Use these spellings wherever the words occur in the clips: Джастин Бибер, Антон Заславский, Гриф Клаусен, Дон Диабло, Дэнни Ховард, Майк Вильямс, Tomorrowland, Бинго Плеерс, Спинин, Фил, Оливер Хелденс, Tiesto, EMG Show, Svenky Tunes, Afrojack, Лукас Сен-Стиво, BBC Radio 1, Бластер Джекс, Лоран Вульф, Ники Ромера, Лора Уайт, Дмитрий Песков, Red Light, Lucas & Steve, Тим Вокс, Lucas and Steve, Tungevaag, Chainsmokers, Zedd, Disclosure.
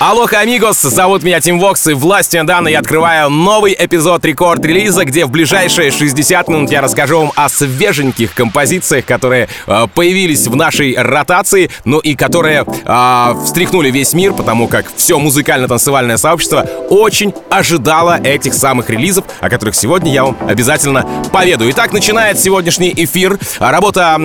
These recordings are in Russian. Алоха, амигос, зовут меня Тим Вокс, и властью данной я открываю новый эпизод рекорд-релиза, где в ближайшие 60 минут я расскажу вам о свеженьких композициях, которые появились в нашей ротации, ну и которые встряхнули весь мир, потому как все музыкально-танцевальное сообщество очень ожидало этих самых релизов, о которых сегодня я вам обязательно поведаю. Итак, начинает сегодняшний эфир работа...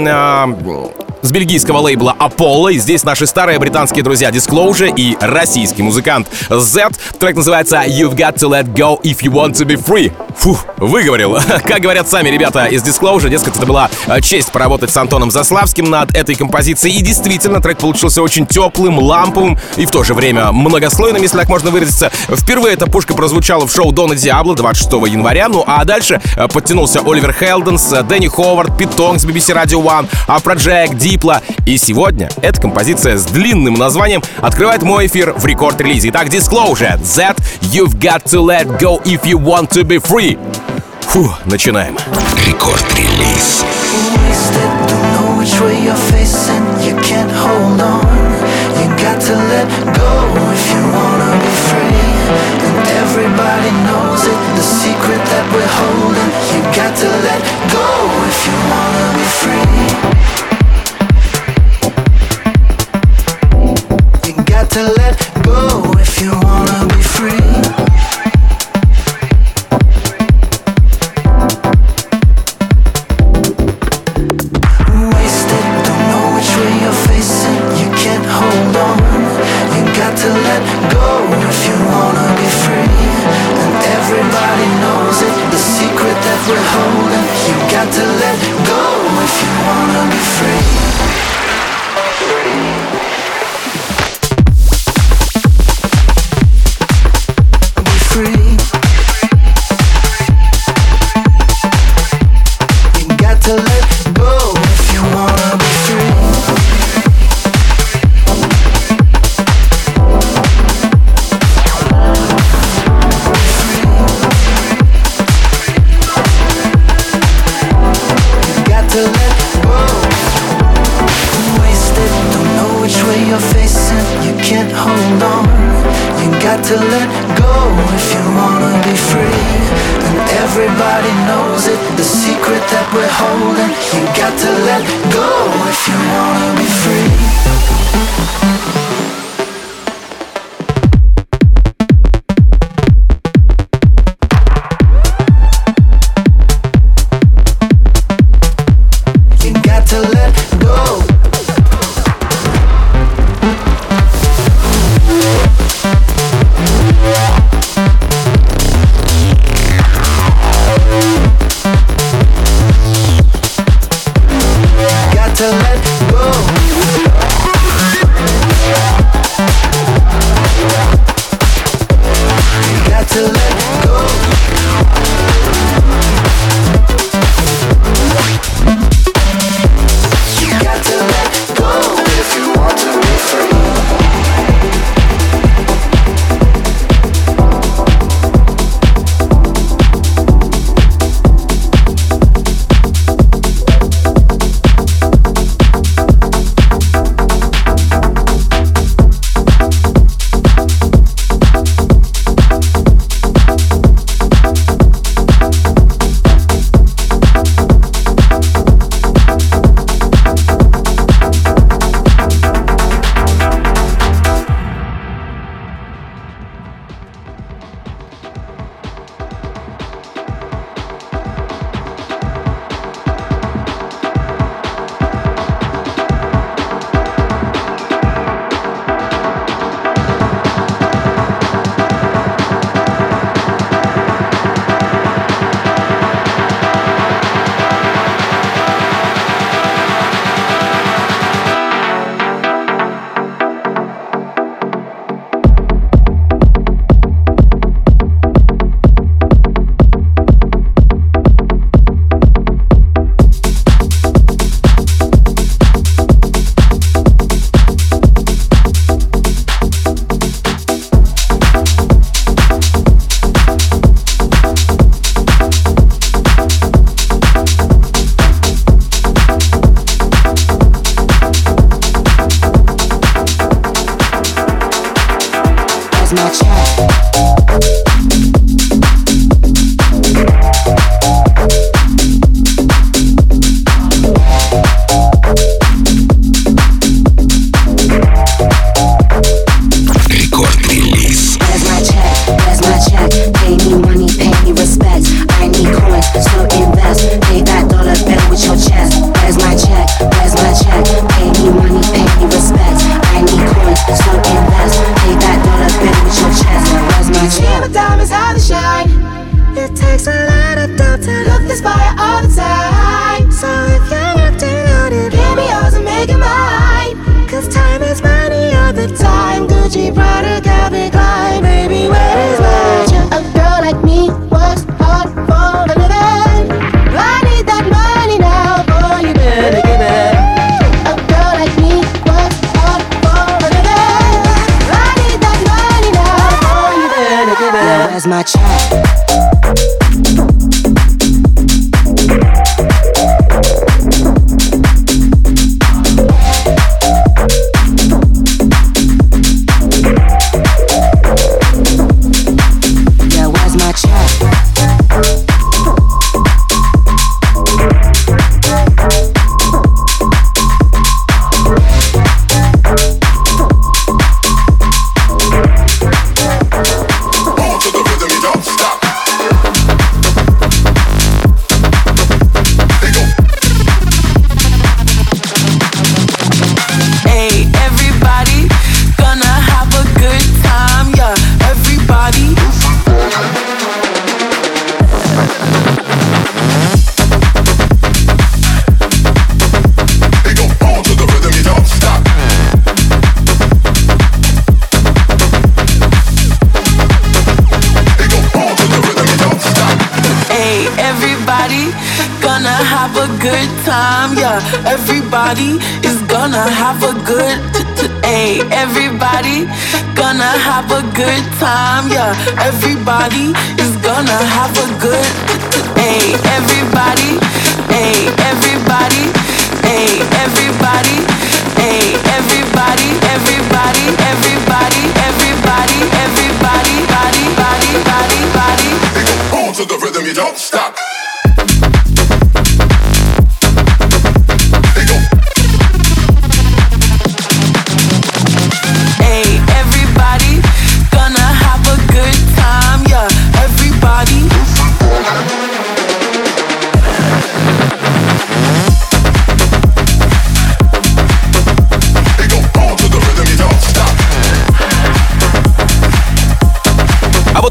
с бельгийского лейбла Apollo, и здесь наши старые британские друзья Disclosure и российский музыкант Zedd. Трек называется You've Got To Let Go If You Want To Be Free. Фух, выговорил. Как говорят сами ребята из Disclosure, дескать, это была честь поработать с Антоном Заславским над этой композицией, и действительно трек получился очень теплым, ламповым и в то же время многослойным, если так можно выразиться. Впервые эта пушка прозвучала в шоу Дона Диабло 26 января, ну а дальше подтянулся Оливер Хелденс, Дэнни Ховард, Pete Tong с BBC Radio 1, Afrojack, и сегодня эта композиция с длинным названием открывает мой эфир в рекорд-релизе. Итак, Disclosure, Zedd, You've Got To Let Go If You Want To Be Free. Фу, начинаем. Рекорд-релиз. To let go if you wanna be free. Wasted, don't know which way you're facing. You can't hold on. You got to let go if you wanna be free. And everybody knows it, the secret that we're holding. You got to let go if you wanna be free. To let go.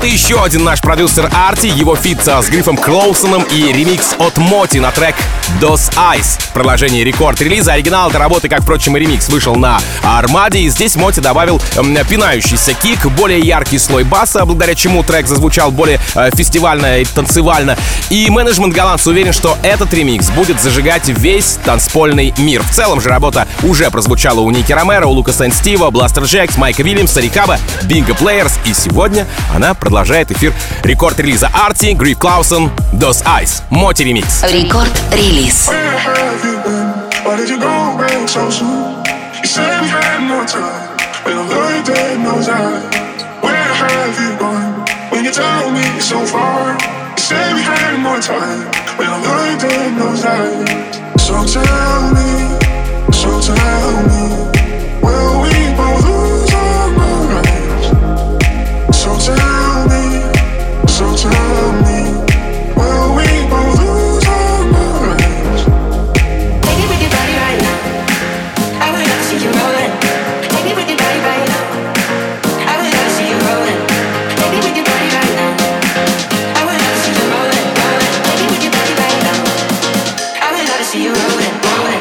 Еще один наш продюсер Арти, его фит с Грифом Клаусеном и ремикс от Моти на трек «Dos Eyes». Продолжение рекорд-релиза. Оригинал этой работы, как, впрочем, и ремикс, вышел на Армаде. И здесь Моти добавил пинающийся кик, более яркий слой баса, благодаря чему трек зазвучал более фестивально и танцевально. И менеджмент голландца уверен, что этот ремикс будет зажигать весь танцпольный мир. В целом же работа уже прозвучала у Ники Ромера, у Лукаса Сен-Стиво, Бластер Джекс, Майка Вильямса, Рикаба, Бинго Плеерс. И сегодня она продолжает эфир рекорд-релиза Арти, Гриф Клаусен, «Dos Eyes», Моти ремикс. Рекорд-релиз. Why did you go away so soon? You said we had more time, but although you did no time, where have you gone? When you tell me it's so far, you said we had more time, but although you did no time. So tell me, will we both lose our minds? So tell me, will we both lose? See you rolling, rolling.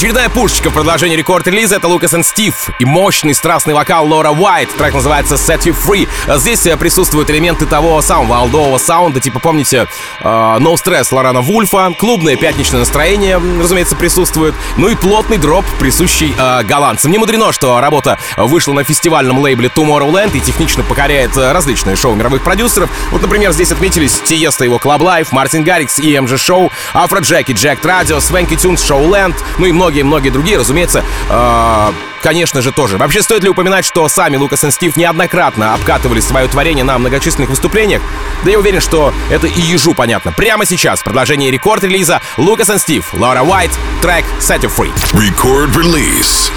Очередная пушечка в продолжении рекорд-релиза — это Lucas and Steve и мощный страстный вокал Лора Уайт. Трек называется Set You Free. Здесь присутствуют элементы того самого олдового саунда, типа, помните, No Stress Лорана Вульфа, клубное пятничное настроение, разумеется, присутствует, ну и плотный дроп, присущий голландцам. Не мудрено, что работа вышла на фестивальном лейбле Tomorrowland и технично покоряет различные шоу мировых продюсеров. Вот, например, здесь отметились Tiesto, его Club Life, Martin Garrix, EMG Show, Afrojack, Eject Radio, Svenky Tunes, Showland, ну и многие-многие другие, разумеется, конечно же, тоже. Вообще, стоит ли упоминать, что сами Лукас и Стив неоднократно обкатывали свое творение на многочисленных выступлениях? Да я уверен, что это и ежу понятно. Прямо сейчас продолжение рекорд-релиза Лукас и Стив, Лора Уайт, трек Set You Free. Record-release.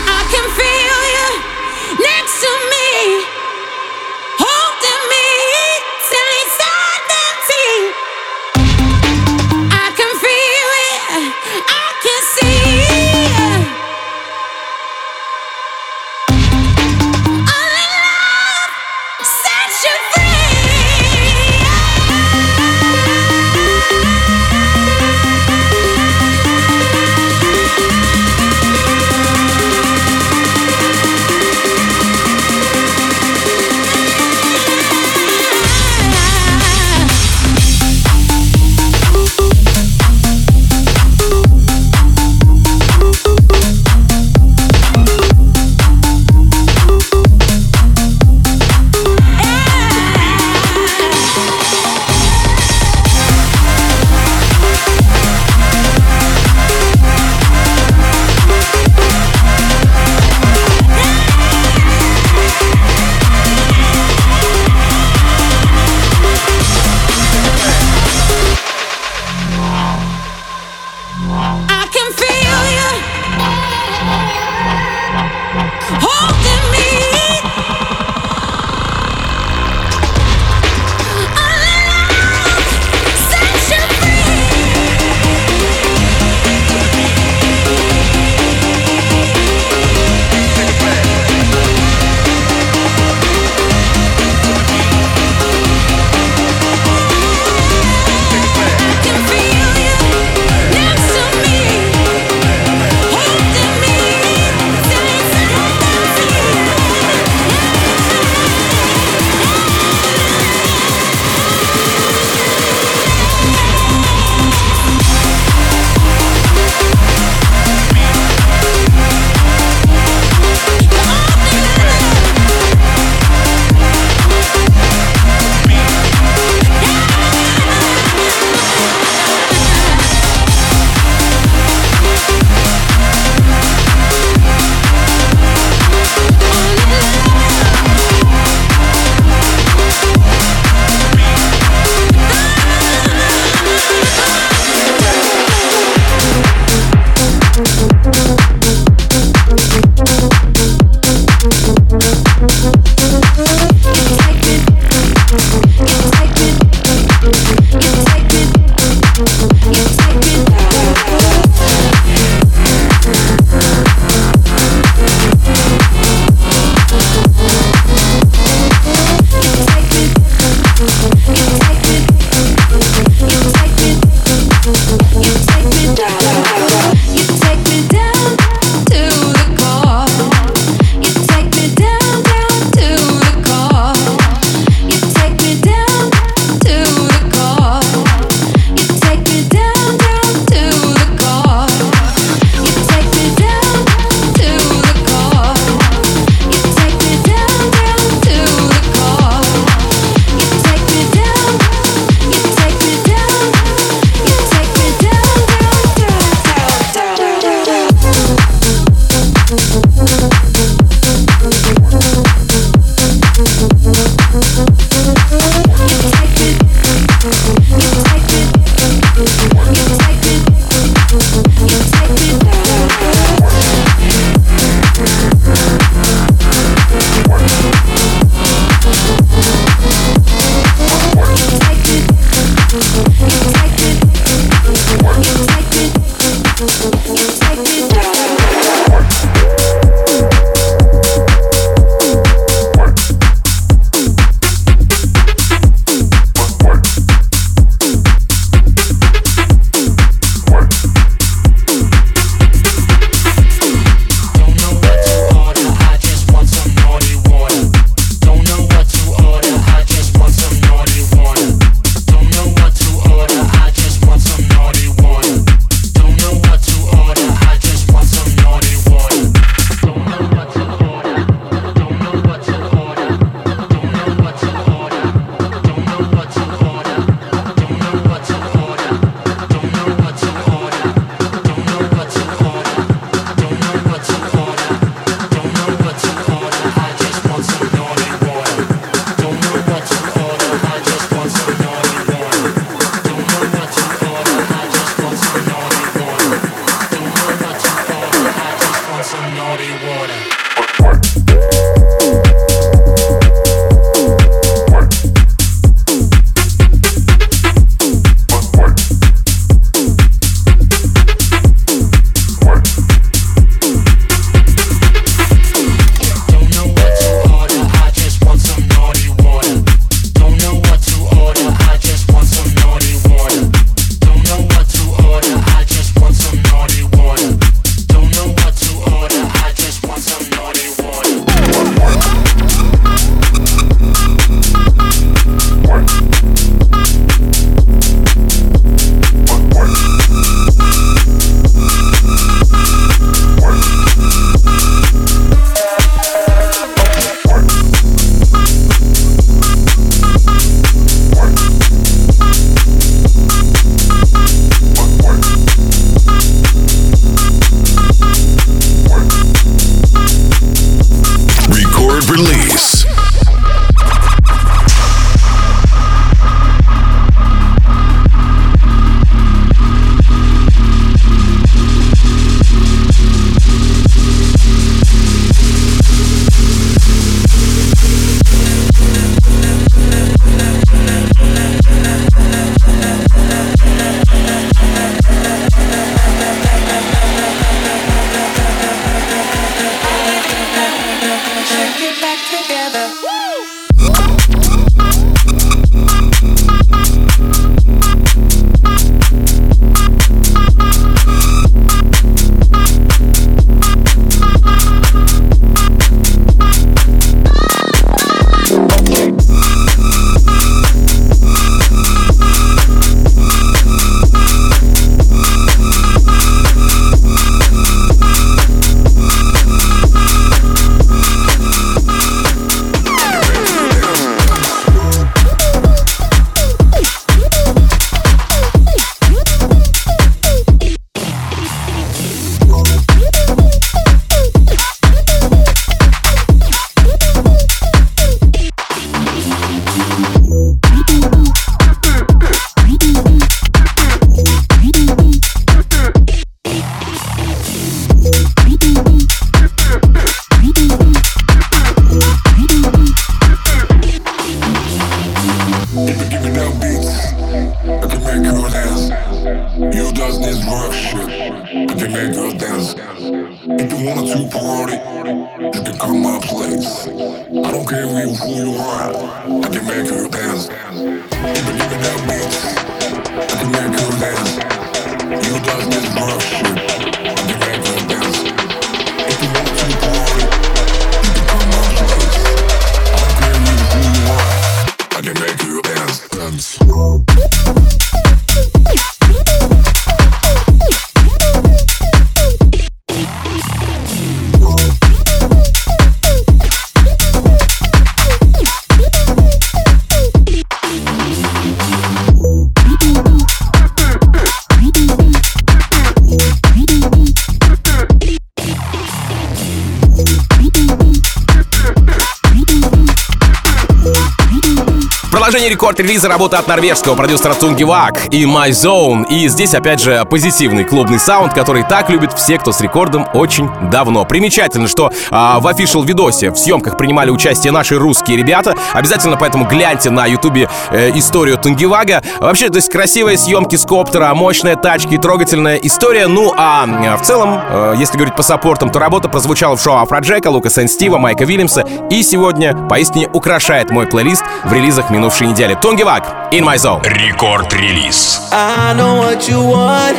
Рекорд-релиза работа от норвежского продюсера Tungevaag и My Zone. И здесь, опять же, позитивный клубный саунд, который так любят все, кто с рекордом очень давно. Примечательно, что в офишл-видосе в съемках принимали участие наши русские ребята. Обязательно поэтому гляньте на ютубе историю Tungevaag. Вообще, то есть красивые съемки с коптера, мощная тачка и трогательная история. Ну, а в целом, если говорить по саппортам, то работа прозвучала в шоу Афроджека, Лукаса Сен-Стиво, Майка Вильямса. И сегодня поистине украшает мой плейлист в релизах минувшей недели. Tungevaag, In My Zone. Record release. I know what you want,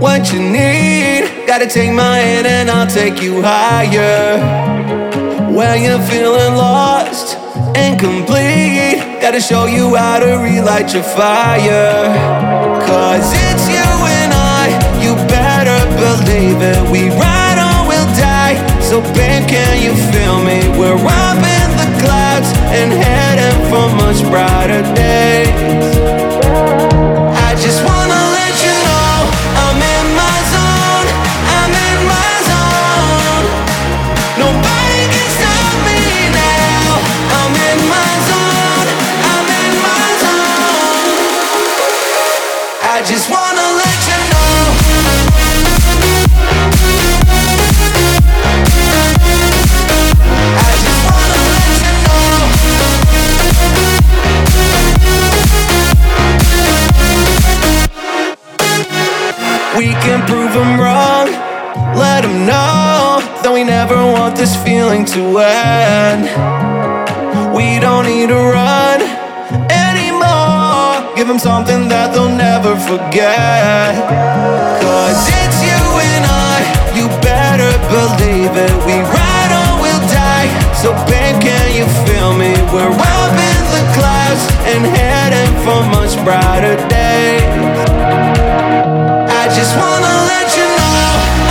what you need. Gotta take my hand and I'll take you higher. Where you're feeling lost and complete. Gotta show you how to relight your fire. Cause it's you and I, you better believe it. We ride or we'll die. So babe, can you feel me? We're up in the clouds and heading for much brighter days. I just wanna let you know I'm in my zone, I'm in my zone. Nobody can stop me now. I'm in my zone, I'm in my zone. I just wanna let you know. we never want this feeling to end. We don't need to run anymore. Give them something that they'll never forget. Cause it's you and I, you better believe it. We ride or we'll die, so babe can you feel me? We're up in the clouds and heading for much brighter days. I just wanna let you know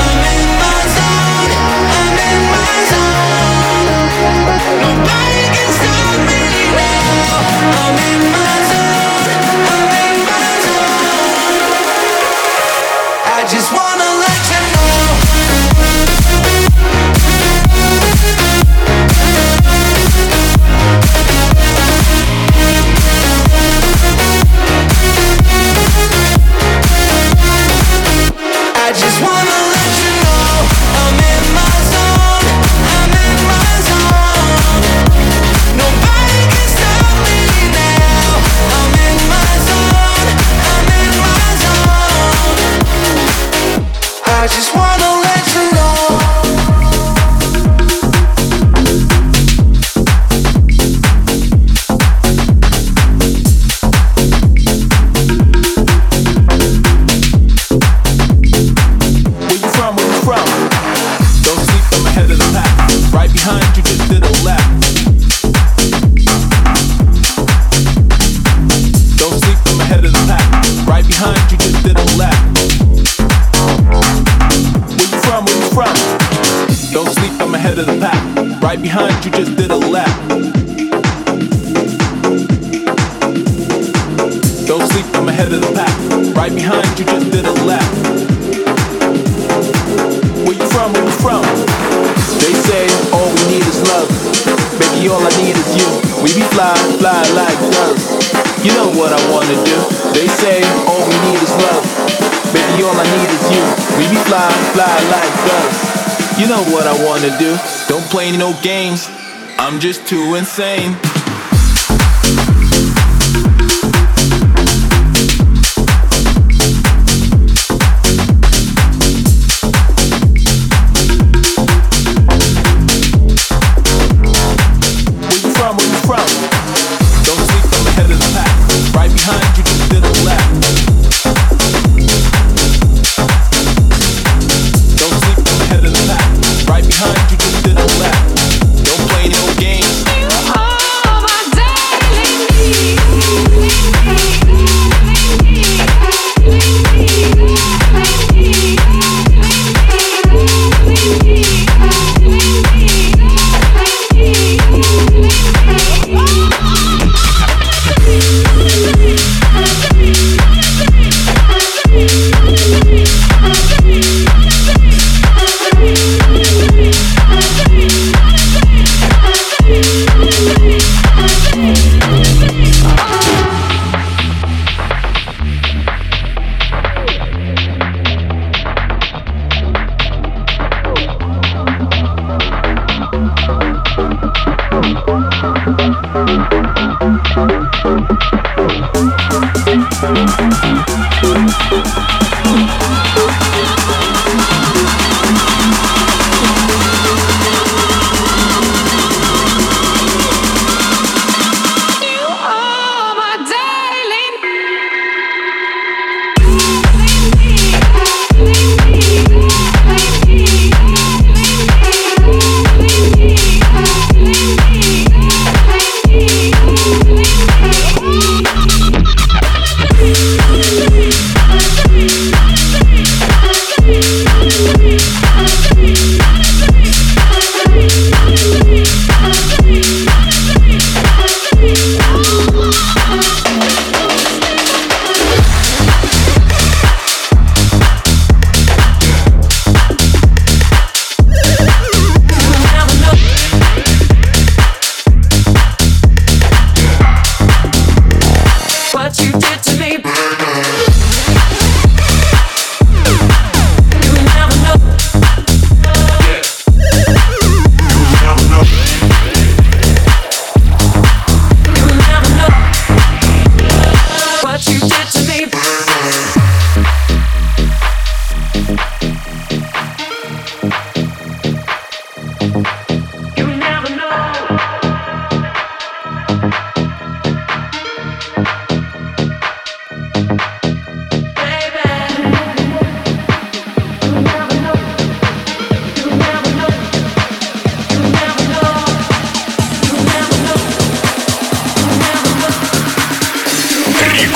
I'm in my zone, I'm in my zone. Nobody can stop me now. I'm in my zone, I'm in my zone. I just wanna let you know. Behind you just did a lap. Don't sleep, I'm ahead of the pack. Right behind you just did a lap. Where you from, where you from? They say all we need is love. Baby, all I need is you. We be fly, fly like doves. You know what I wanna do. They say all we need is love. Baby, all I need is you. We be fly, fly like doves. You know what I wanna do. Don't play no games, I'm just too insane. Behind you just did a lap. Don't play no games.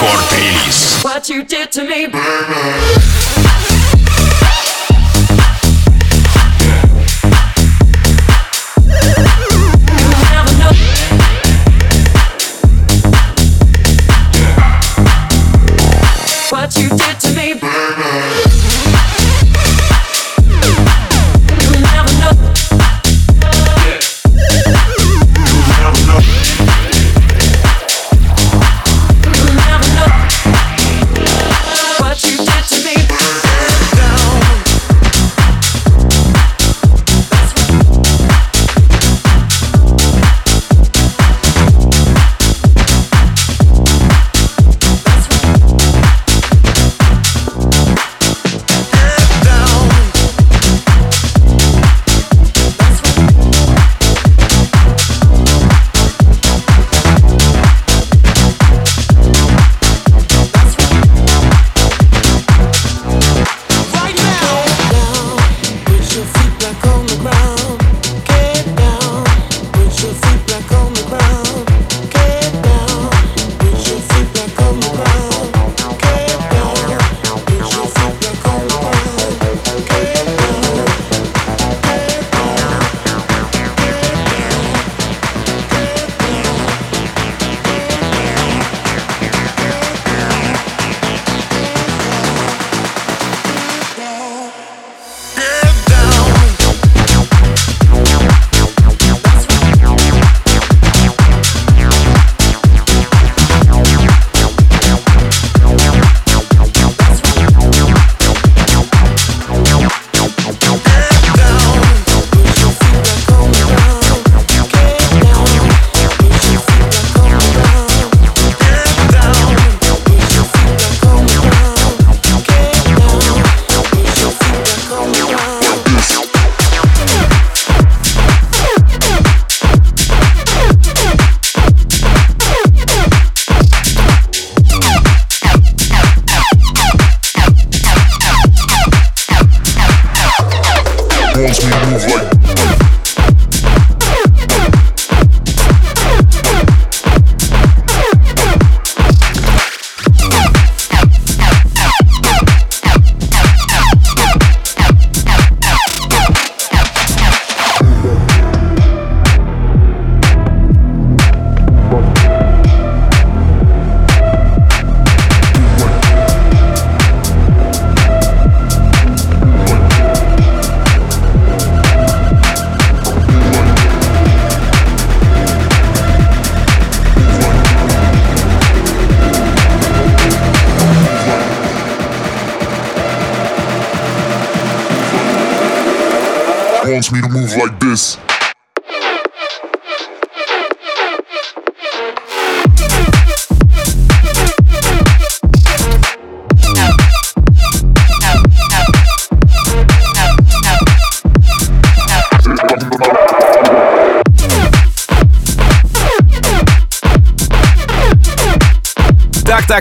Рекорд-релиз. What you did to me, baby.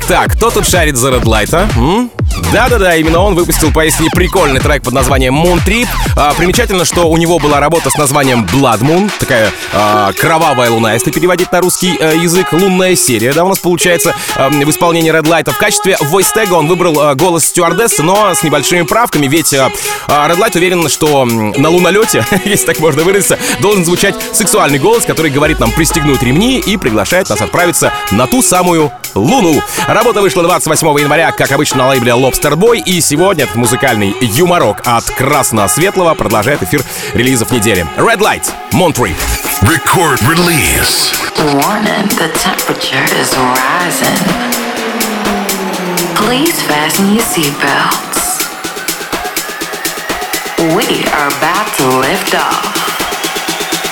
Так, кто тут шарит за Red Light? Да-да-да, именно он выпустил поистине прикольный трек под названием Moon Trip. Примечательно, что у него была работа с названием Blood Moon, такая кровавая луна, если переводить на русский язык, лунная серия, да, у нас получается в исполнении Red Light. В качестве войс-тега он выбрал голос стюардессы, но с небольшими правками, ведь Red Light уверен, что на лунолете, если так можно выразиться, должен звучать сексуальный голос, который говорит нам пристегнуть ремни и приглашает нас отправиться на ту самую луну. Работа вышла 28 января, как обычно, на лейбле Lobster Boy, и сегодня этот музыкальный юморок от красно-светлого продолжает эфир релизов недели. Red Light, Monterey. Record release. Warning, the temperature is rising. Please fasten your seatbelts. We are about to lift off.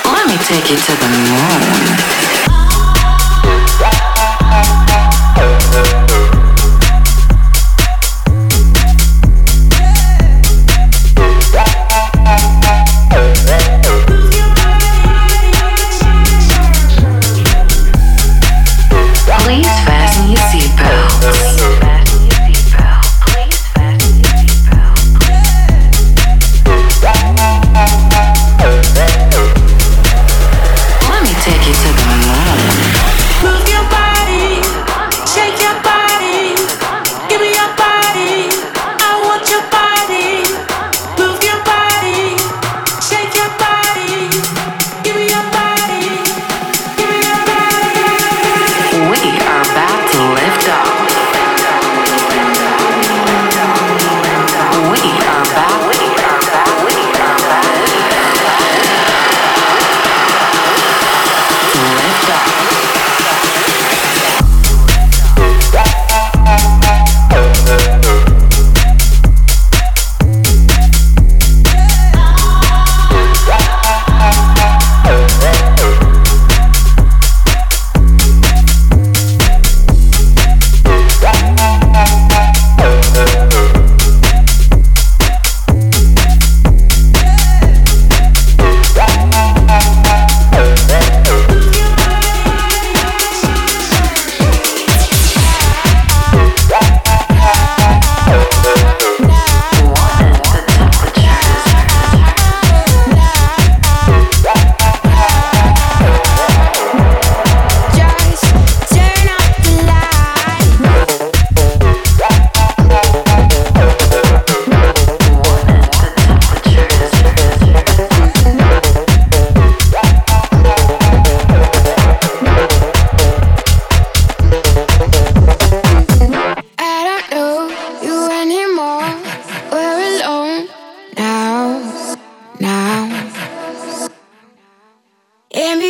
Let me take you to the moon. Let me take you to the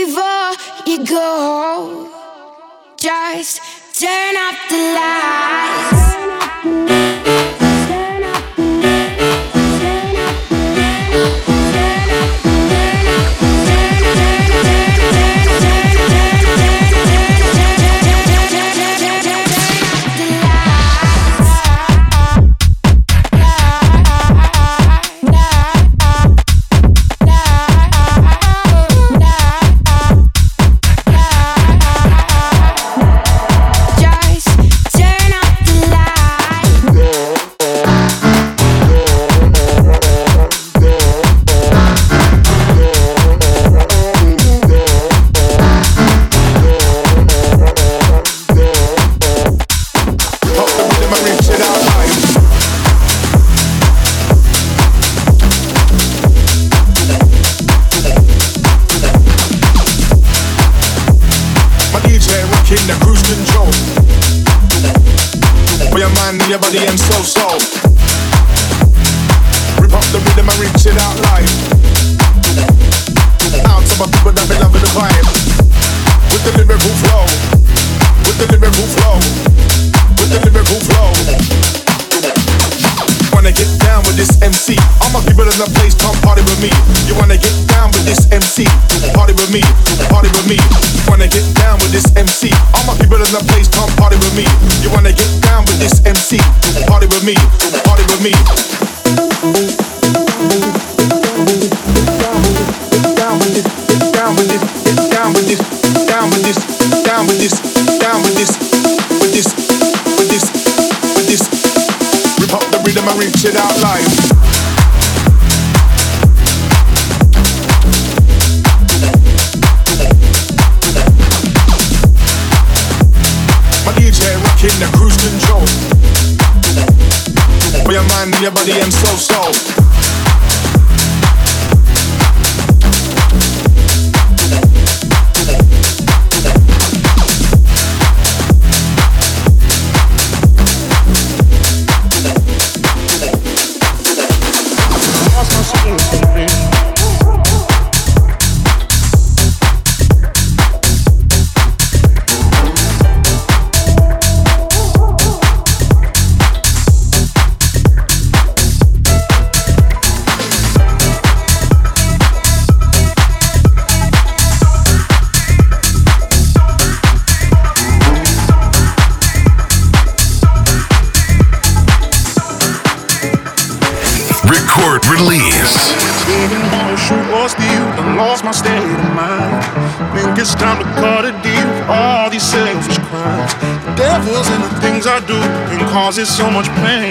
Leave all your goals. Just turn off the lights. Causes so much pain.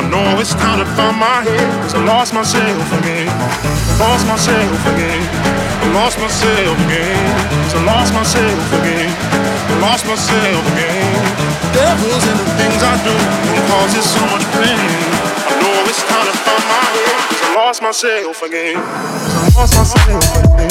I know it's time to find my head, cause I lost myself again. I lost myself again. I lost myself again. Cause I lost myself again. I lost myself again. The devils and the things I do causes so much pain. I know it's time to find my head, cause I lost myself again. Cause I lost myself again.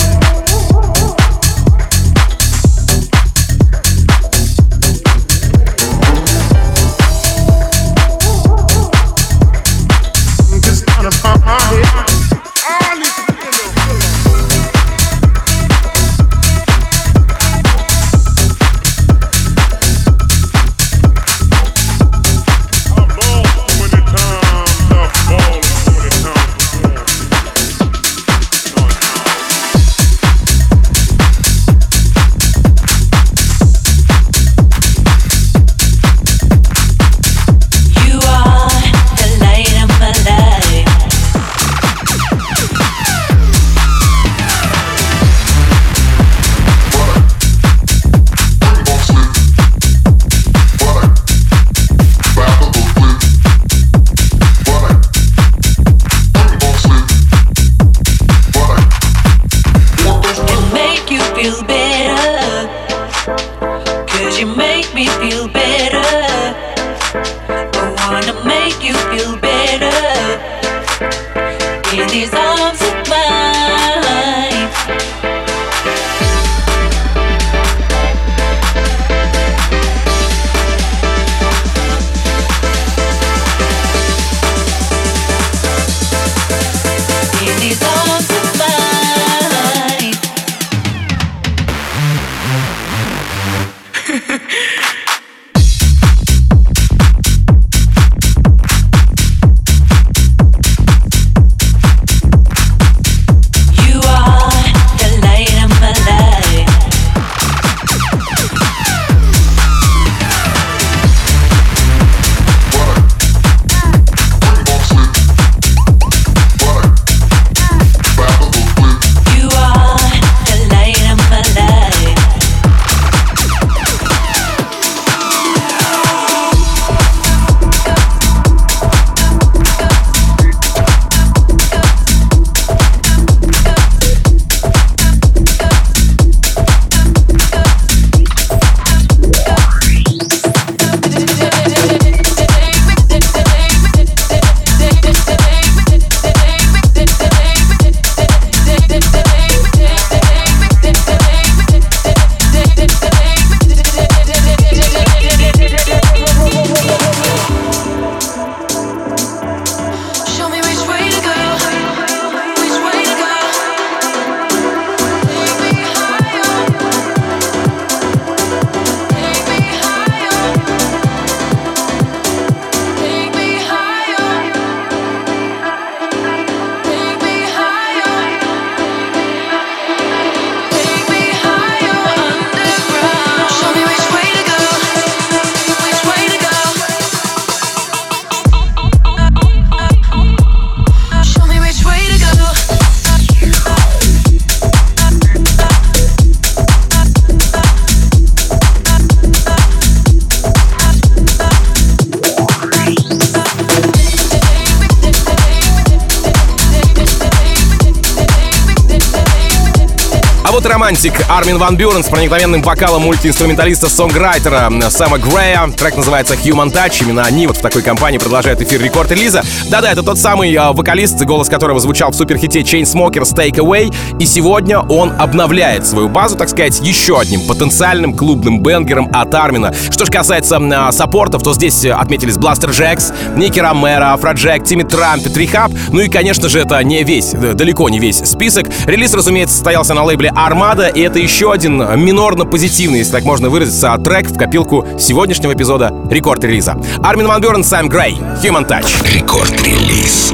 А вот романтик Армин Ван Бюрен с проникновенным вокалом мультиинструменталиста-сонграйтера Сэма Грея. Трек называется Human Touch. Именно они вот в такой компании продолжают эфир рекорд-релиза. Да-да, это тот самый вокалист, голос которого звучал в суперхите Chainsmokers Take Away. И сегодня он обновляет свою базу, так сказать, еще одним потенциальным клубным бенгером от Армина. Что же касается саппортов, то здесь отметились Бластер Джекс, Ники Ромера, Афроджек, Тимми Трамп, Трихаб. Ну и, конечно же, это не весь, далеко не весь список. Релиз, разумеется, состоялся на лейбле Армада, и это еще один минорно-позитивный, если так можно выразиться, трек в копилку сегодняшнего эпизода рекорд-релиза. Армин Ван Бюрен, Сэм Грей, Human Touch. Рекорд-релиз.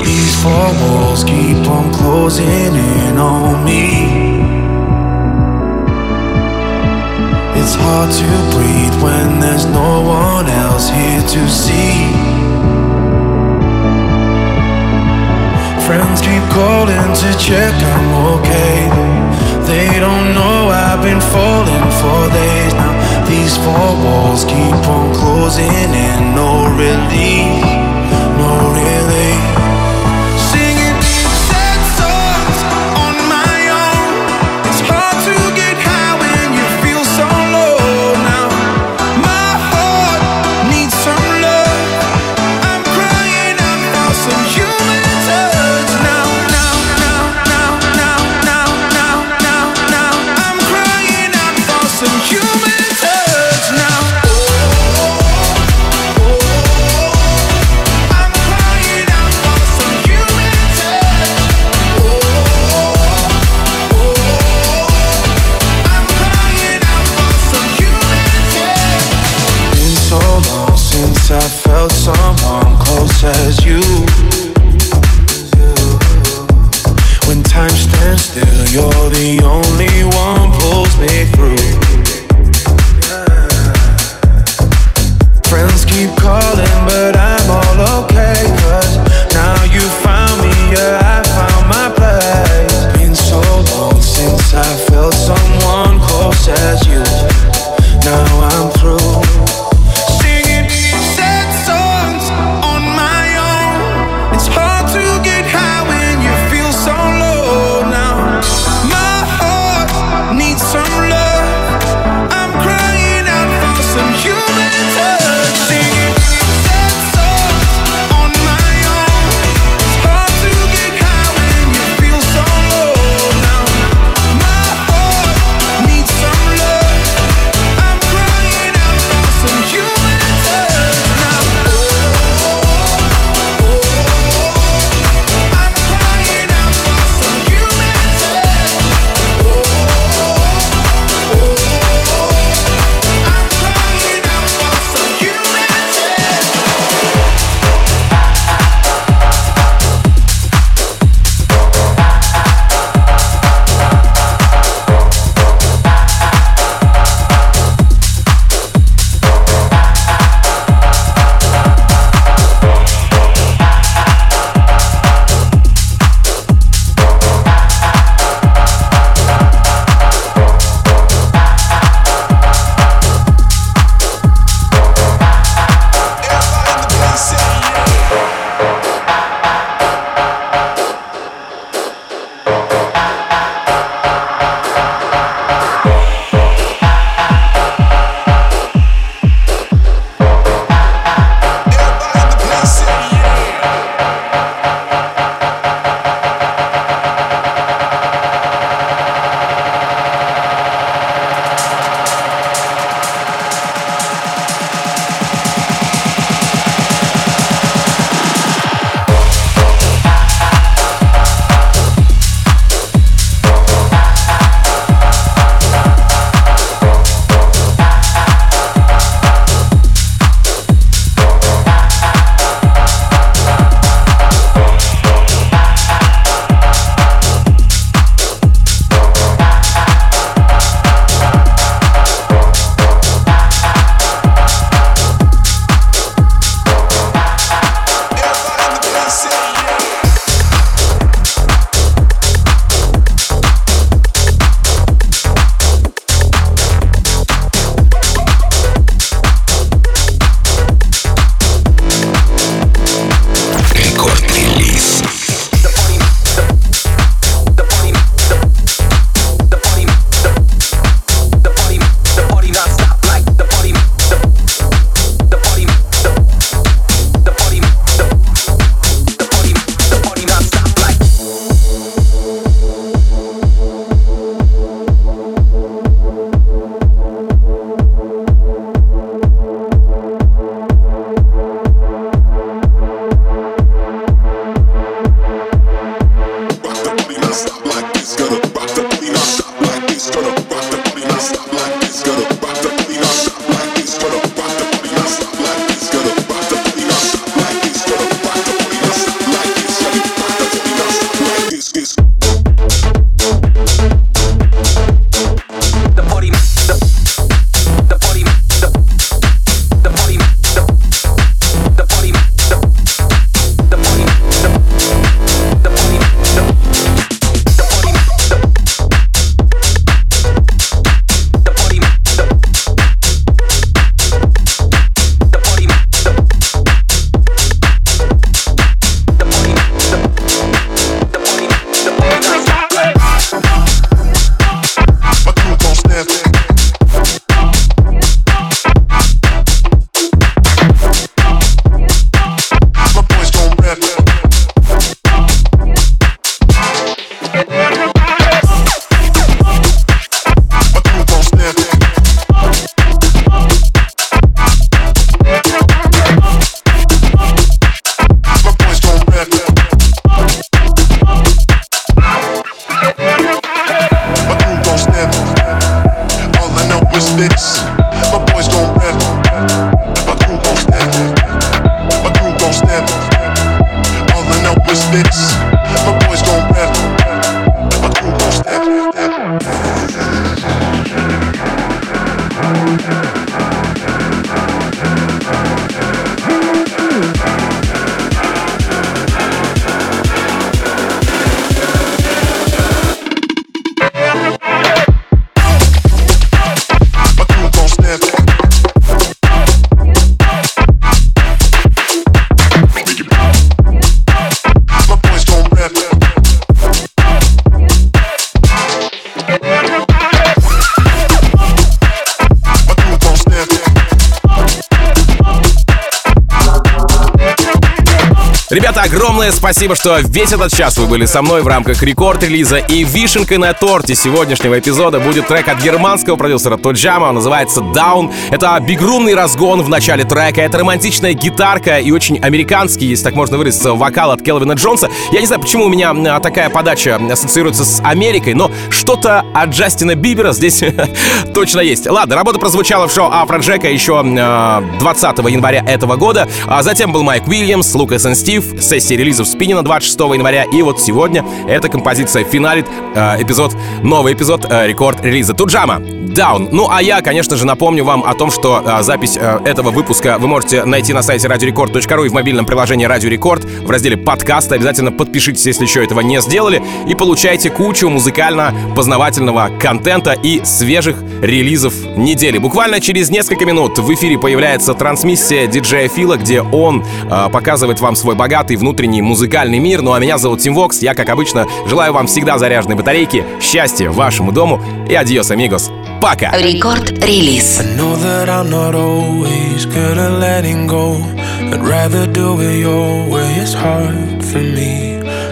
It's hard to breathe when there's no one else here to see. Friends keep calling to check I'm okay. They don't know I've been falling for days now. These four walls keep on closing in, no relief, no relief. As you, when time stands still, you're the only one pulls me through. Friends keep calling, but I'm all okay. 'Cause now you found me, yeah, I found my place. Been so long since I felt someone close as you. Now I'm through. Ребята, огромное спасибо, что весь этот час вы были со мной в рамках рекорд-релиза. И вишенкой на торте сегодняшнего эпизода будет трек от германского продюсера Tungevaag. Он называется «Down». Это бигрумный разгон в начале трека. Это романтичная гитарка и очень американский, если так можно выразиться, вокал от Келвина Джонса. Я не знаю, почему у меня такая подача ассоциируется с Америкой, но что-то от Джастина Бибера здесь точно есть. Ладно, работа прозвучала в шоу Афроджека еще 20 января этого года. А затем был Майк Вильямс, Лукас and Steve. Сессия релизов Спинина 26 января. И вот сегодня эта композиция финалит новый эпизод рекорд-релиза Tungevaag «Down». Ну а я, конечно же, напомню вам о том, что запись этого выпуска вы можете найти на сайте radiorecord.ru и в мобильном приложении Radio Record в разделе «Подкасты». Обязательно подпишитесь, если еще этого не сделали, и получайте кучу музыкально-познавательного контента и свежих релизов недели. Буквально через несколько минут в эфире появляется трансмиссия диджея Фила, где он показывает вам свой богатый внутренний музыкальный мир. Ну а меня зовут Тим Вокс. Я, как обычно, желаю вам всегда заряженной батарейки, счастья вашему дому и адьос, амигос. Пока! Рекорд-релиз.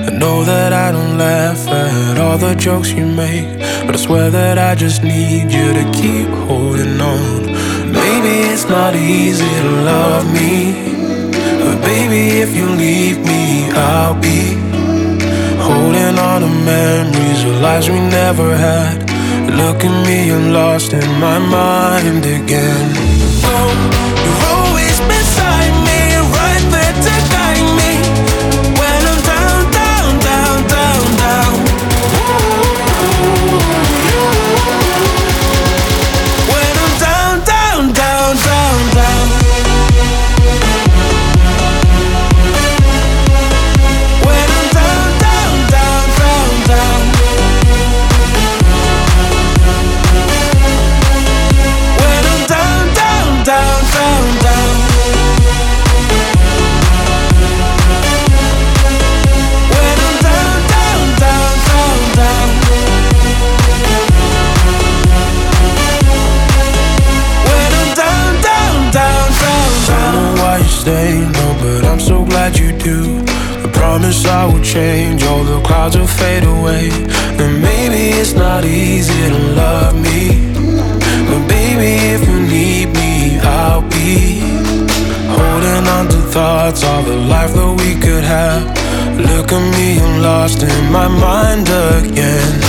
I know that I don't laugh at all the jokes you make, but I swear that I just need you to keep holding on. Maybe it's not easy to love me, but baby, if you leave me, I'll be holding on to memories of lives we never had. Look at me, I'm lost in my mind again. Oh, you're always beside me, right there to guide me. No, but I'm so glad you do. I promise I will change. All the clouds will fade away. And maybe it's not easy to love me, but baby, if you need me, I'll be holding on to thoughts of the life that we could have. Look at me, I'm lost in my mind again.